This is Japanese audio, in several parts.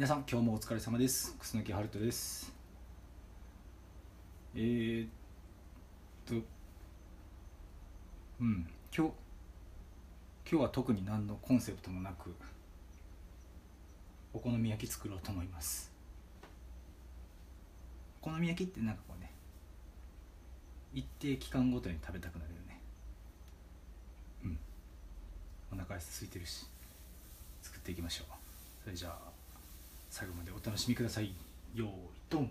皆さん今日もお疲れ様です。楠木春人です。今日は特に何のコンセプトもなくお好み焼き作ろうと思います。お好み焼きってなんかこうね、一定期間ごとに食べたくなるよね。お腹空いてるし作っていきましょう。それじゃあ最後までお楽しみください。よーいドン。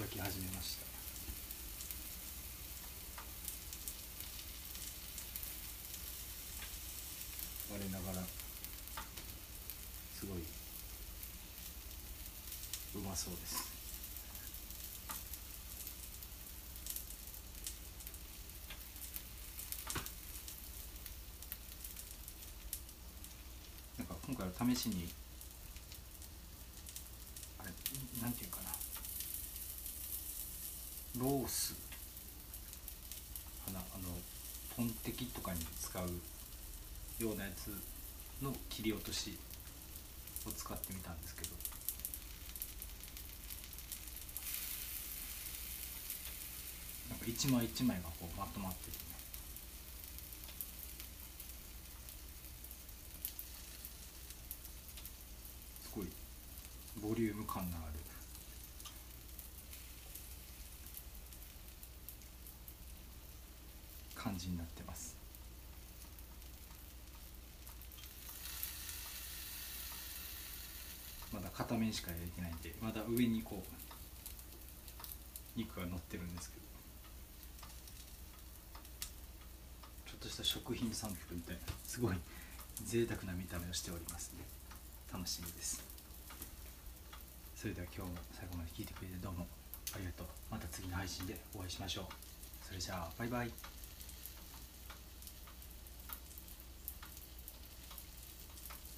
焼き始めました。我ながらすごいうまそうです。なんか今回は試しにあれなんていうかな、ロースかな、ポンテキとかに使うようなやつの切り落としを使ってみたんですけど、なんか一枚一枚がこうまとまっててね、すごいボリューム感のある感じになってます。まだ片面しか焼いてないんで、まだ上にこう肉が乗ってるんですけど、ちょっとした食品サンプルみたいな、すごい贅沢な見た目をしておりますね。楽しみです。それでは今日も最後まで聞いてくれてどうもありがとう。また次の配信でお会いしましょう。それじゃあバイバイ。